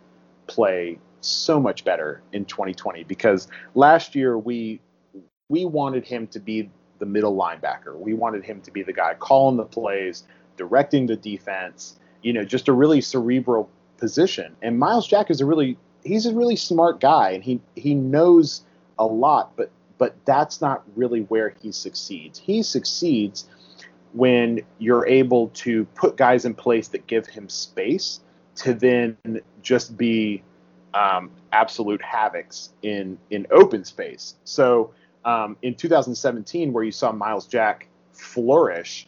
play so much better in twenty twenty, because last year we we wanted him to be the middle linebacker. We wanted him to be the guy calling the plays, directing the defense, you know, just a really cerebral position. And Miles Jack is a really he's a really smart guy, and he he knows a lot, but but that's not really where he succeeds. He succeeds when you're able to put guys in place that give him space to then just be um, absolute havocs in, in open space. So um, in two thousand seventeen, where you saw Miles Jack flourish,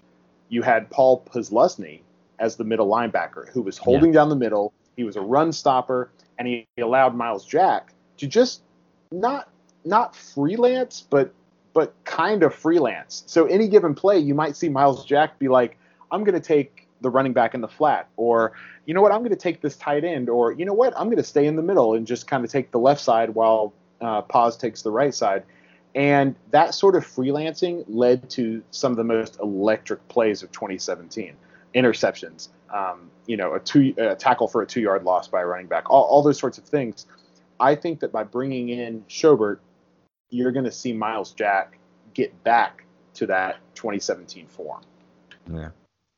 you had Paul Posluszny as the middle linebacker who was holding yeah. down the middle. He was a run stopper, and he allowed Miles Jack to just not not freelance, but but kind of freelance. So any given play, you might see Miles Jack be like, I'm going to take the running back in the flat, or, you know what, I'm going to take this tight end, or, you know what, I'm going to stay in the middle and just kind of take the left side while uh, Paz takes the right side. And that sort of freelancing led to some of the most electric plays of twenty seventeen. Interceptions, um, you know, a, two, a tackle for a two-yard loss by a running back, all, all those sorts of things. I think that by bringing in Schobert, you're going to see Miles Jack get back to that twenty seventeen form. Yeah.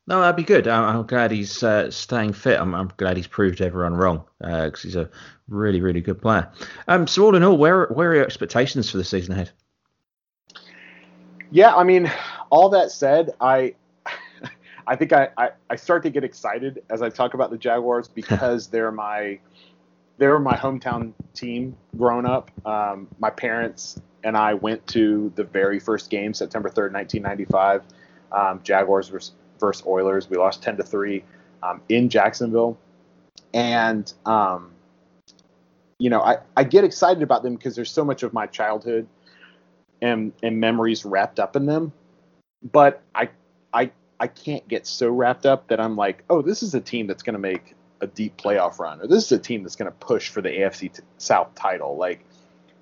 No, that'd be good. I'm, I'm glad he's uh, staying fit. I'm, I'm glad he's proved everyone wrong because uh, he's a really, really good player. Um, so all in all, where, where are your expectations for the season ahead? Yeah, I mean, all that said, I – I think I, I, I start to get excited as I talk about the Jaguars because they're my they're my hometown team growing up. Um, my parents and I went to the very first game, September third, nineteen ninety-five, um, Jaguars versus, versus Oilers. We lost ten to three um, in Jacksonville. And, um, you know, I, I get excited about them because there's so much of my childhood and, and memories wrapped up in them. But I I I can't get so wrapped up that I'm like, oh, this is a team that's going to make a deep playoff run, or this is a team that's going to push for the A F C t- South title. Like,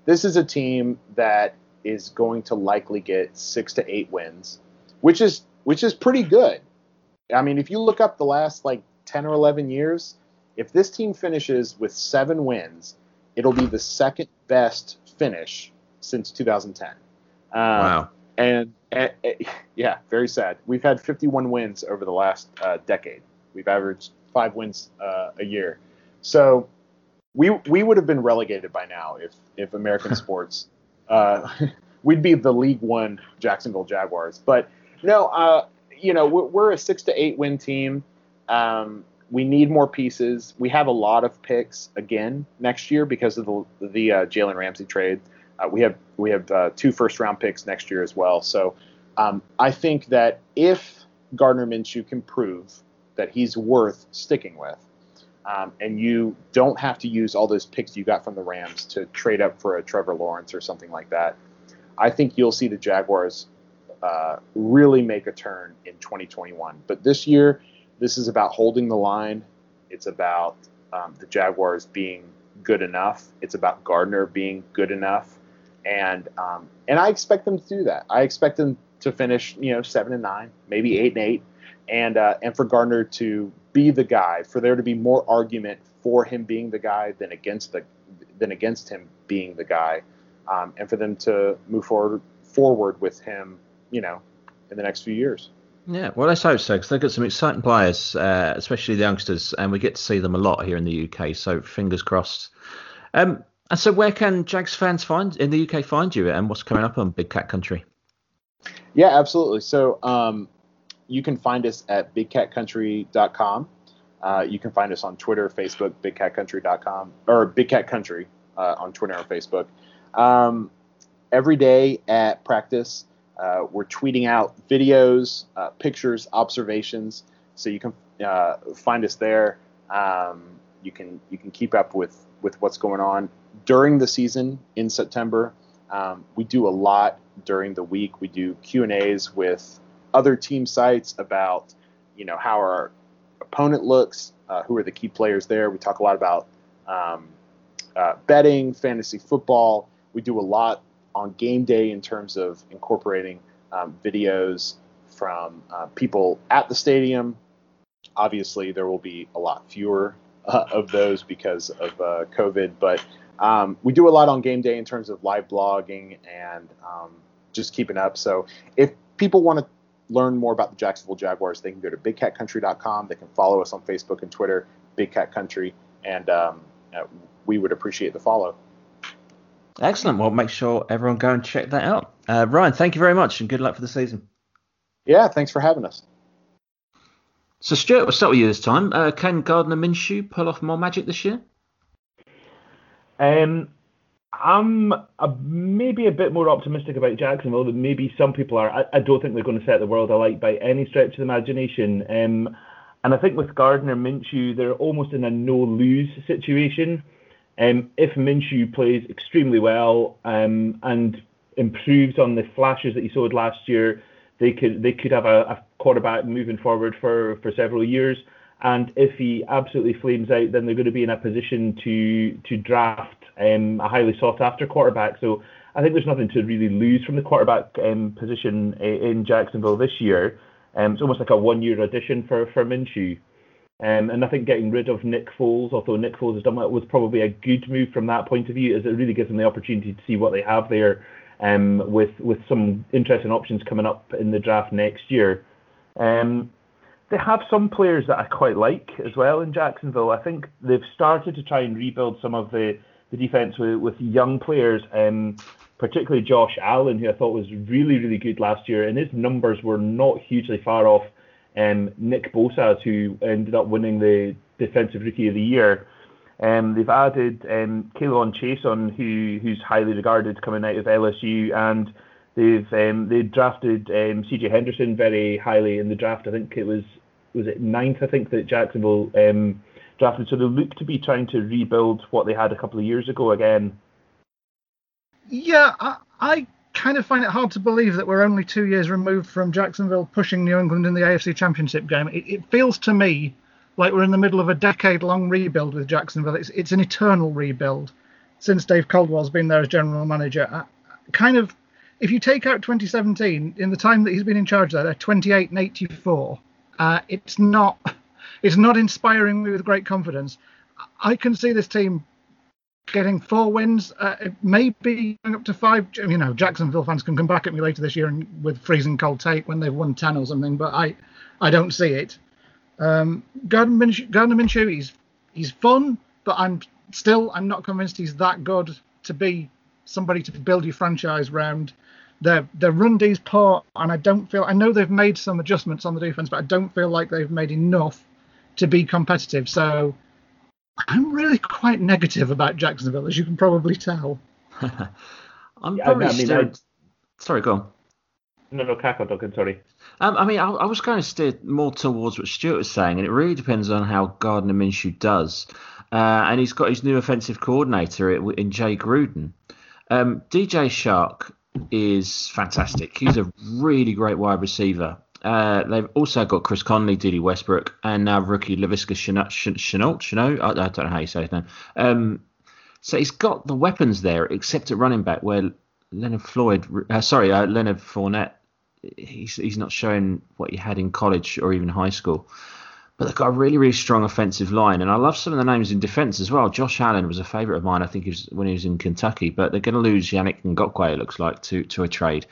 this is a team that is going to likely get six to eight wins, which is which is pretty good. I mean, if you look up the last like ten or eleven years, if this team finishes with seven wins, it'll be the second best finish since two thousand ten. Um, wow. And, and, and yeah, very sad. We've had fifty-one wins over the last uh, decade. We've averaged five wins uh, a year. So we we would have been relegated by now if if American sports uh, we'd be the League One Jacksonville Jaguars. But no, uh, you know we're, we're a six to eight win team. Um, we need more pieces. We have a lot of picks again next year because of the the uh, Jalen Ramsey trade. Uh, we have we have uh, two first-round picks next year as well. So um, I think that if Gardner Minshew can prove that he's worth sticking with, um, and you don't have to use all those picks you got from the Rams to trade up for a Trevor Lawrence or something like that, I think you'll see the Jaguars uh, really make a turn in twenty twenty-one. But this year, this is about holding the line. It's about um, the Jaguars being good enough. It's about Gardner being good enough. And um, and I expect them to do that. I expect them to finish, you know, seven and nine, maybe eight and eight, and uh, and for Gardner to be the guy, for there to be more argument for him being the guy than against the than against him being the guy, um, and for them to move forward forward with him, you know, in the next few years. Yeah, well, let's hope so, because they've got some exciting players, uh, especially the youngsters, and we get to see them a lot here in the U K. So fingers crossed. Um, And so where can Jags fans find in the U K find you, and what's coming up on Big Cat Country? Yeah, absolutely. So um, you can find us at big cat country dot com. Uh, you can find us on Twitter, Facebook, big cat country dot com, or Big Cat Country uh, on Twitter and Facebook. Um, every day at practice, uh, we're tweeting out videos, uh, pictures, observations. So you can uh, find us there. Um, you can you can keep up with, with what's going on. During the season in September, um, we do a lot during the week. We do Q and A's with other team sites about, you know, how our opponent looks, uh, who are the key players there. We talk a lot about um, uh, betting, fantasy football. We do a lot on game day in terms of incorporating um, videos from uh, people at the stadium. Obviously, there will be a lot fewer uh, of those because of uh, COVID, but Um, we do a lot on game day in terms of live blogging and um, just keeping up. So if people want to learn more about the Jacksonville Jaguars, they can go to big cat country dot com. They can follow us on Facebook and Twitter, Big Cat Country, and um, uh, we would appreciate the follow. Excellent. Well, make sure everyone go and check that out. Uh, Ryan, thank you very much, and good luck for the season. Yeah, thanks for having us. So, Stuart, we'll start with you this time. Uh, can Gardner Minshew pull off more magic this year? Um, I'm a, maybe a bit more optimistic about Jacksonville than maybe some people are. I, I don't think they're going to set the world alight by any stretch of the imagination. Um, and I think with Gardner Minshew, they're almost in a no-lose situation. Um, if Minshew plays extremely well um, and improves on the flashes that he showed last year, they could they could have a, a quarterback moving forward for, for several years. And if he absolutely flames out, then they're going to be in a position to to draft um, a highly sought-after quarterback. So I think there's nothing to really lose from the quarterback um, position in Jacksonville this year. Um, it's almost like a one-year addition for, for Minshew. Um, and I think getting rid of Nick Foles, although Nick Foles has done that, was probably a good move from that point of view, as it really gives them the opportunity to see what they have there um, with, with some interesting options coming up in the draft next year. Um, They have some players that I quite like as well in Jacksonville. I think they've started to try and rebuild some of the, the defense with, with young players, um, particularly Josh Allen, who I thought was really, really good last year. And his numbers were not hugely far off um, Nick Bosa's, who ended up winning the Defensive Rookie of the Year. Um, they've added um, Kalon Chason, who who's highly regarded coming out of L S U, and They've um, they drafted um, C J Henderson very highly in the draft. I think it was was it ninth. I think that Jacksonville um, drafted. So they look to be trying to rebuild what they had a couple of years ago again. Yeah, I, I kind of find it hard to believe that we're only two years removed from Jacksonville pushing New England in the A F C Championship game. It, it feels to me like we're in the middle of a decade-long rebuild with Jacksonville. It's it's an eternal rebuild since Dave Caldwell's been there as general manager. I, kind of. If you take out twenty seventeen, in the time that he's been in charge there, they're twenty-eight and eighty-four. Uh, it's not it's not inspiring me with great confidence. I can see this team getting four wins, uh, maybe going up to five. You know, Jacksonville fans can come back at me later this year and with freezing cold take when they've won ten or something, but I, I don't see it. Um, Gardner Minshew, Gardner Minshew he's, he's fun, but I'm still I'm not convinced he's that good to be somebody to build your franchise round. Their their run D's poor, and I don't feel I know they've made some adjustments on the defense, but I don't feel like they've made enough to be competitive. So I'm really quite negative about Jacksonville, as you can probably tell. I'm yeah, probably I mean, still. I mean, I... Sorry, go on. No, no, Cackle Duncan, sorry. Um, I mean, I, I was kind of steered more towards what Stuart was saying, and it really depends on how Gardner Minshew does. Uh, and he's got his new offensive coordinator in Jay Gruden. Um, D J Chark is fantastic. He's a really great wide receiver. Uh, they've also got Chris Conley, Dede Westbrook, and now rookie LaVisca Chenault. Chenault, Chenault? I, I don't know how you say his name. Um, so he's got the weapons there, except at running back, where Leonard Floyd, uh, sorry, uh, Leonard Fournette, he's he's not showing what he had in college or even high school. But they've got a really, really strong offensive line. And I love some of the names in defence as well. Josh Allen was a favourite of mine, I think, he was, when he was in Kentucky. But they're going to lose Yannick Ngakwe, it looks like, to, to a trade.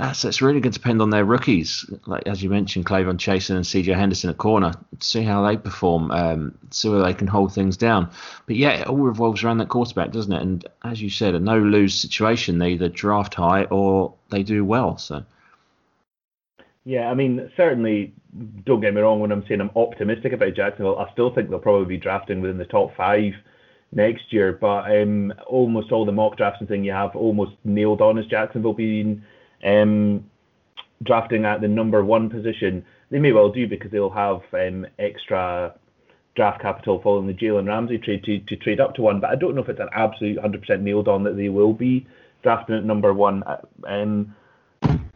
Uh, so it's really going to depend on their rookies. Like, as you mentioned, Kalon Chason and C J Henderson at corner. See how they perform. Um, see whether they can hold things down. But, yeah, it all revolves around that quarterback, doesn't it? And as you said, a no-lose situation. They either draft high or they do well, so... Yeah, I mean, certainly, don't get me wrong when I'm saying I'm optimistic about Jacksonville. I still think they'll probably be drafting within the top five next year, but um, almost all the mock drafts and thing you have almost nailed on as Jacksonville being um, drafting at the number one position. They may well do because they'll have um, extra draft capital following the Jalen Ramsey trade to, to trade up to one, but I don't know if it's an absolute one hundred percent nailed on that they will be drafting at number one. Um,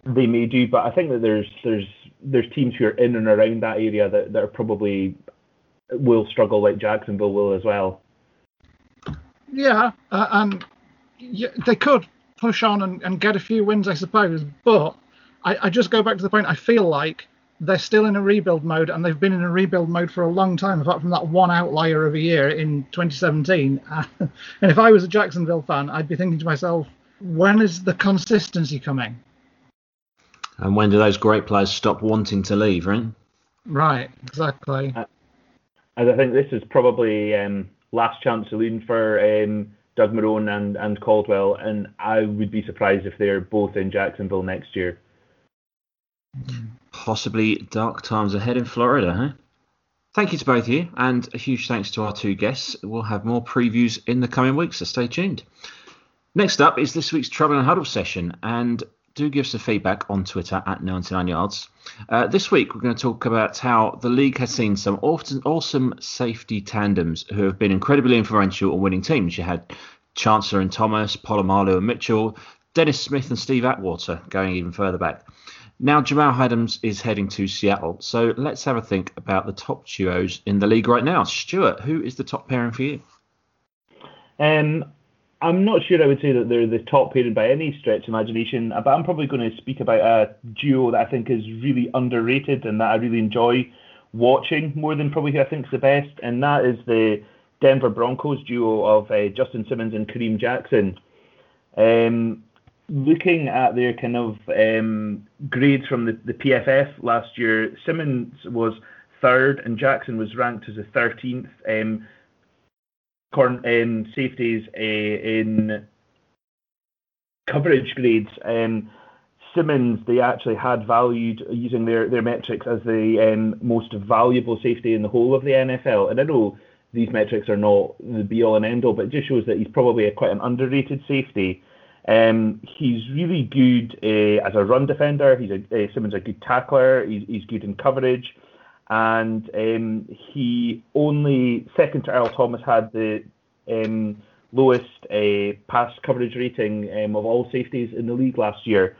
They may do, but I think that there's there's there's teams who are in and around that area that, that are probably will struggle like Jacksonville will as well. Yeah, uh, and yeah, they could push on and, and get a few wins, I suppose. But I, I just go back to the point. I feel like they're still in a rebuild mode, and they've been in a rebuild mode for a long time, apart from that one outlier of a year in twenty seventeen. And if I was a Jacksonville fan, I'd be thinking to myself, when is the consistency coming? And when do those great players stop wanting to leave, right? Right, exactly. Uh, and I think this is probably um, last chance saloon for um, Doug Marrone and, and Caldwell, and I would be surprised if they're both in Jacksonville next year. Possibly dark times ahead in Florida, huh? Thank you to both of you, and a huge thanks to our two guests. We'll have more previews in the coming weeks, so stay tuned. Next up is this week's Trouble and Huddle session, and do give some feedback on Twitter at ninety-nine yards. Uh, this week, we're going to talk about how the league has seen some often awesome safety tandems who have been incredibly influential on winning teams. You had Chancellor and Thomas, Polamalu and Mitchell, Dennis Smith and Steve Atwater going even further back. Now Jamal Adams is heading to Seattle, so let's have a think about the top duos in the league right now. Stuart, who is the top pairing for you? Um, I'm not sure I would say that they're the top pairing by any stretch of imagination, but I'm probably going to speak about a duo that I think is really underrated and that I really enjoy watching more than probably who I think is the best, and that is the Denver Broncos duo of uh, Justin Simmons and Kareem Jackson. Um, looking at their kind of um, grades from the, the P F F last year, Simmons was third and Jackson was ranked as the thirteenth um, current um, safeties uh, in coverage grades. Um, Simmons, they actually had valued using their, their metrics as the um, most valuable safety in the whole of the N F L. And I know these metrics are not the be-all and end-all, but it just shows that he's probably a, quite an underrated safety. Um, he's really good uh, as a run defender. He's a, uh, Simmons a good tackler. He's, he's good in coverage, and um, he only second to Earl Thomas had the um, lowest uh, pass coverage rating um, of all safeties in the league last year.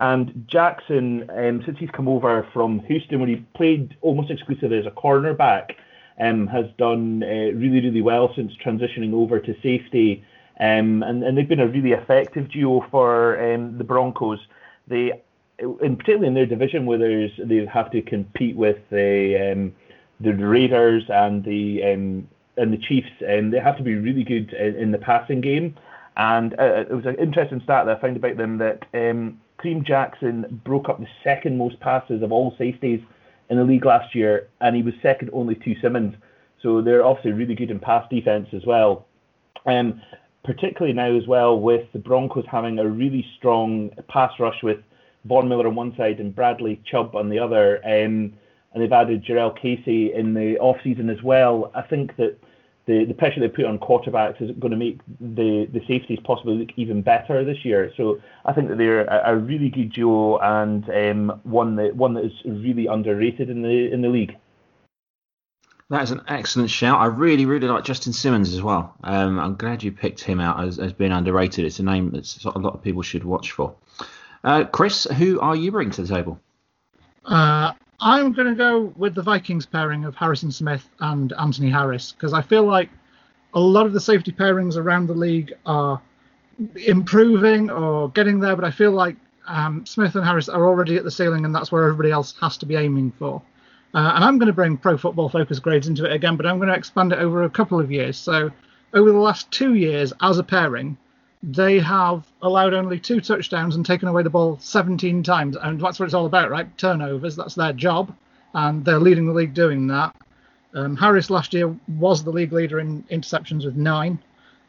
And Jackson, um, since he's come over from Houston, where he played almost exclusively as a cornerback, um, has done uh, really really well since transitioning over to safety. Um, and, and they've been a really effective duo for um, the Broncos. They, in particularly in their division, where there's they have to compete with the um, the Raiders and the um, and the Chiefs, and they have to be really good in, in the passing game. And uh, it was an interesting stat that I found about them that um, Kareem Jackson broke up the second most passes of all safeties in the league last year, and he was second only to Simmons. So they're obviously really good in pass defense as well. Um, particularly now as well with the Broncos having a really strong pass rush with Von Miller on one side and Bradley Chubb on the other. Um, and they've added Jarrell Casey in the offseason as well. I think that the, the pressure they put on quarterbacks is going to make the, the safeties possibly look even better this year. So I think that they're a, a really good duo and um, one that one that is really underrated in the in the league. That is an excellent shout. I really, really like Justin Simmons as well. Um, I'm glad you picked him out as, as being underrated. It's a name that a lot of people should watch for. Uh, Chris, who are you bringing to the table? Uh, I'm going to go with the Vikings pairing of Harrison Smith and Anthony Harris, because I feel like a lot of the safety pairings around the league are improving or getting there, but I feel like um, Smith and Harris are already at the ceiling, and that's where everybody else has to be aiming for. Uh, and I'm going to bring Pro Football Focus grades into it again, but I'm going to expand it over a couple of years. So over the last two years, as a pairing, they have allowed only two touchdowns and taken away the ball seventeen times. And that's what it's all about, right? Turnovers, that's their job. And they're leading the league doing that. Um, Harris last year was the league leader in interceptions with nine.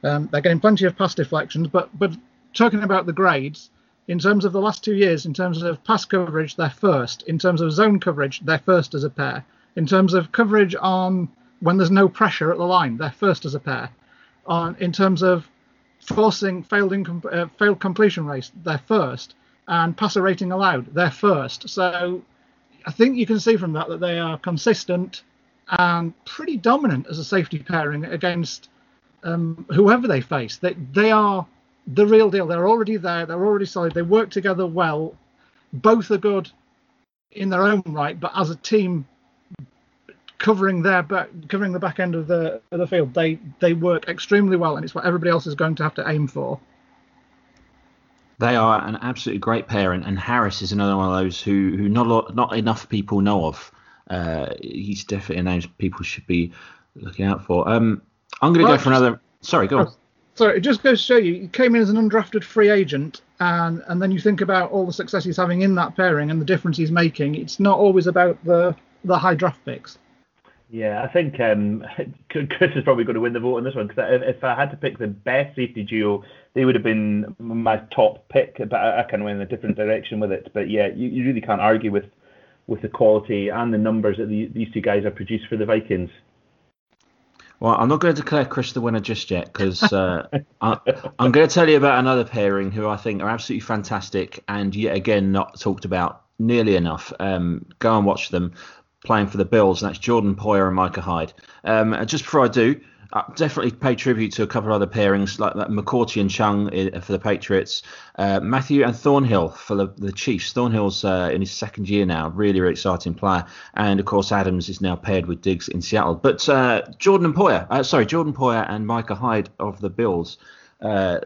Um, they're getting plenty of pass deflections. But, but talking about the grades, in terms of the last two years, in terms of pass coverage, they're first. In terms of zone coverage, they're first as a pair. In terms of coverage on when there's no pressure at the line, they're first as a pair. On in terms of forcing failed, incom- uh, failed completion rates, they're first. And passer rating allowed, they're first. So I think you can see from that that they are consistent and pretty dominant as a safety pairing against um, whoever they face. They, they are the real deal. They're already there. They're already solid. They work together well. Both are good in their own right, but as a team, covering their back, covering the back end of the of the field, they they work extremely well, and it's what everybody else is going to have to aim for. They are an absolutely great pair, and, and Harris is another one of those who who not a lot, not enough people know of. Uh, he's definitely a name people should be looking out for. Um, I'm going to right. go for another. Sorry, go on. Oh. So it just goes to show you, you came in as an undrafted free agent, and, and then you think about all the success he's having in that pairing and the difference he's making. It's not always about the, the high draft picks. Yeah, I think um, Chris is probably going to win the vote on this one, because if, if I had to pick the best safety duo, they would have been my top pick, but I, I kind of went in a different direction with it. But yeah, you, you really can't argue with with the quality and the numbers that the, these two guys have produced for the Vikings. Well, I'm not going to declare Chris the winner just yet, because uh, I'm going to tell you about another pairing who I think are absolutely fantastic and yet again not talked about nearly enough. Um, go and watch them playing for the Bills, and that's Jordan Poyer and Micah Hyde. Um, and just before I do, I definitely pay tribute to a couple of other pairings, like, like McCourty and Chung for the Patriots, uh, Matthew and Thornhill for the, the Chiefs. Thornhill's uh, in his second year now, really, really exciting player. And, of course, Adams is now paired with Diggs in Seattle. But uh, Jordan and Poyer, uh, sorry, Jordan Poyer and Micah Hyde of the Bills, uh,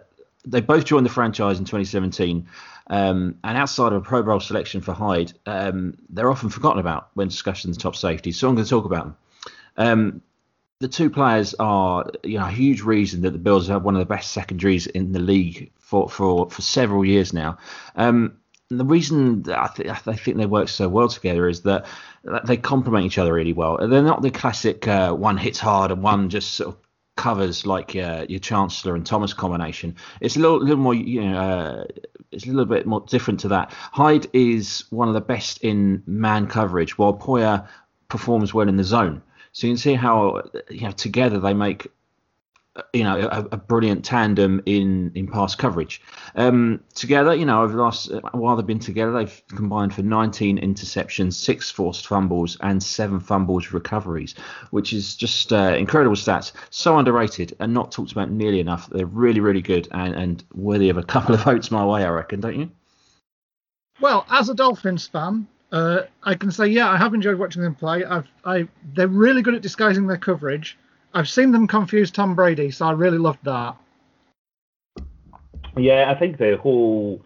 they both joined the franchise in twenty seventeen. Um, and outside of a Pro Bowl selection for Hyde, um, they're often forgotten about when discussing the top safety. So I'm going to talk about them. Um, The two players are, you know, a huge reason that the Bills have one of the best secondaries in the league for for, for several years now. Um, and the reason that I, th- I think they work so well together is that they complement each other really well. They're not the classic uh, one hits hard and one just sort of covers, like uh, your Chancellor and Thomas combination. It's a little, little more, you know, uh, it's a little bit more different to that. Hyde is one of the best in man coverage, while Poyer performs well in the zone. So you can see how, you know, together they make, you know, a, a brilliant tandem in, in pass coverage. Um, together, you know, over the last while they've been together, they've combined for nineteen interceptions, six forced fumbles, and seven fumbles recoveries, which is just uh, incredible stats. So underrated and not talked about nearly enough. They're really, really good and, and worthy of a couple of votes my way, I reckon, don't you? Well, as a Dolphins fan, Uh, I can say, yeah, I have enjoyed watching them play. I've, I, they're really good at disguising their coverage. I've seen them confuse Tom Brady, so I really loved that. Yeah, I think the whole,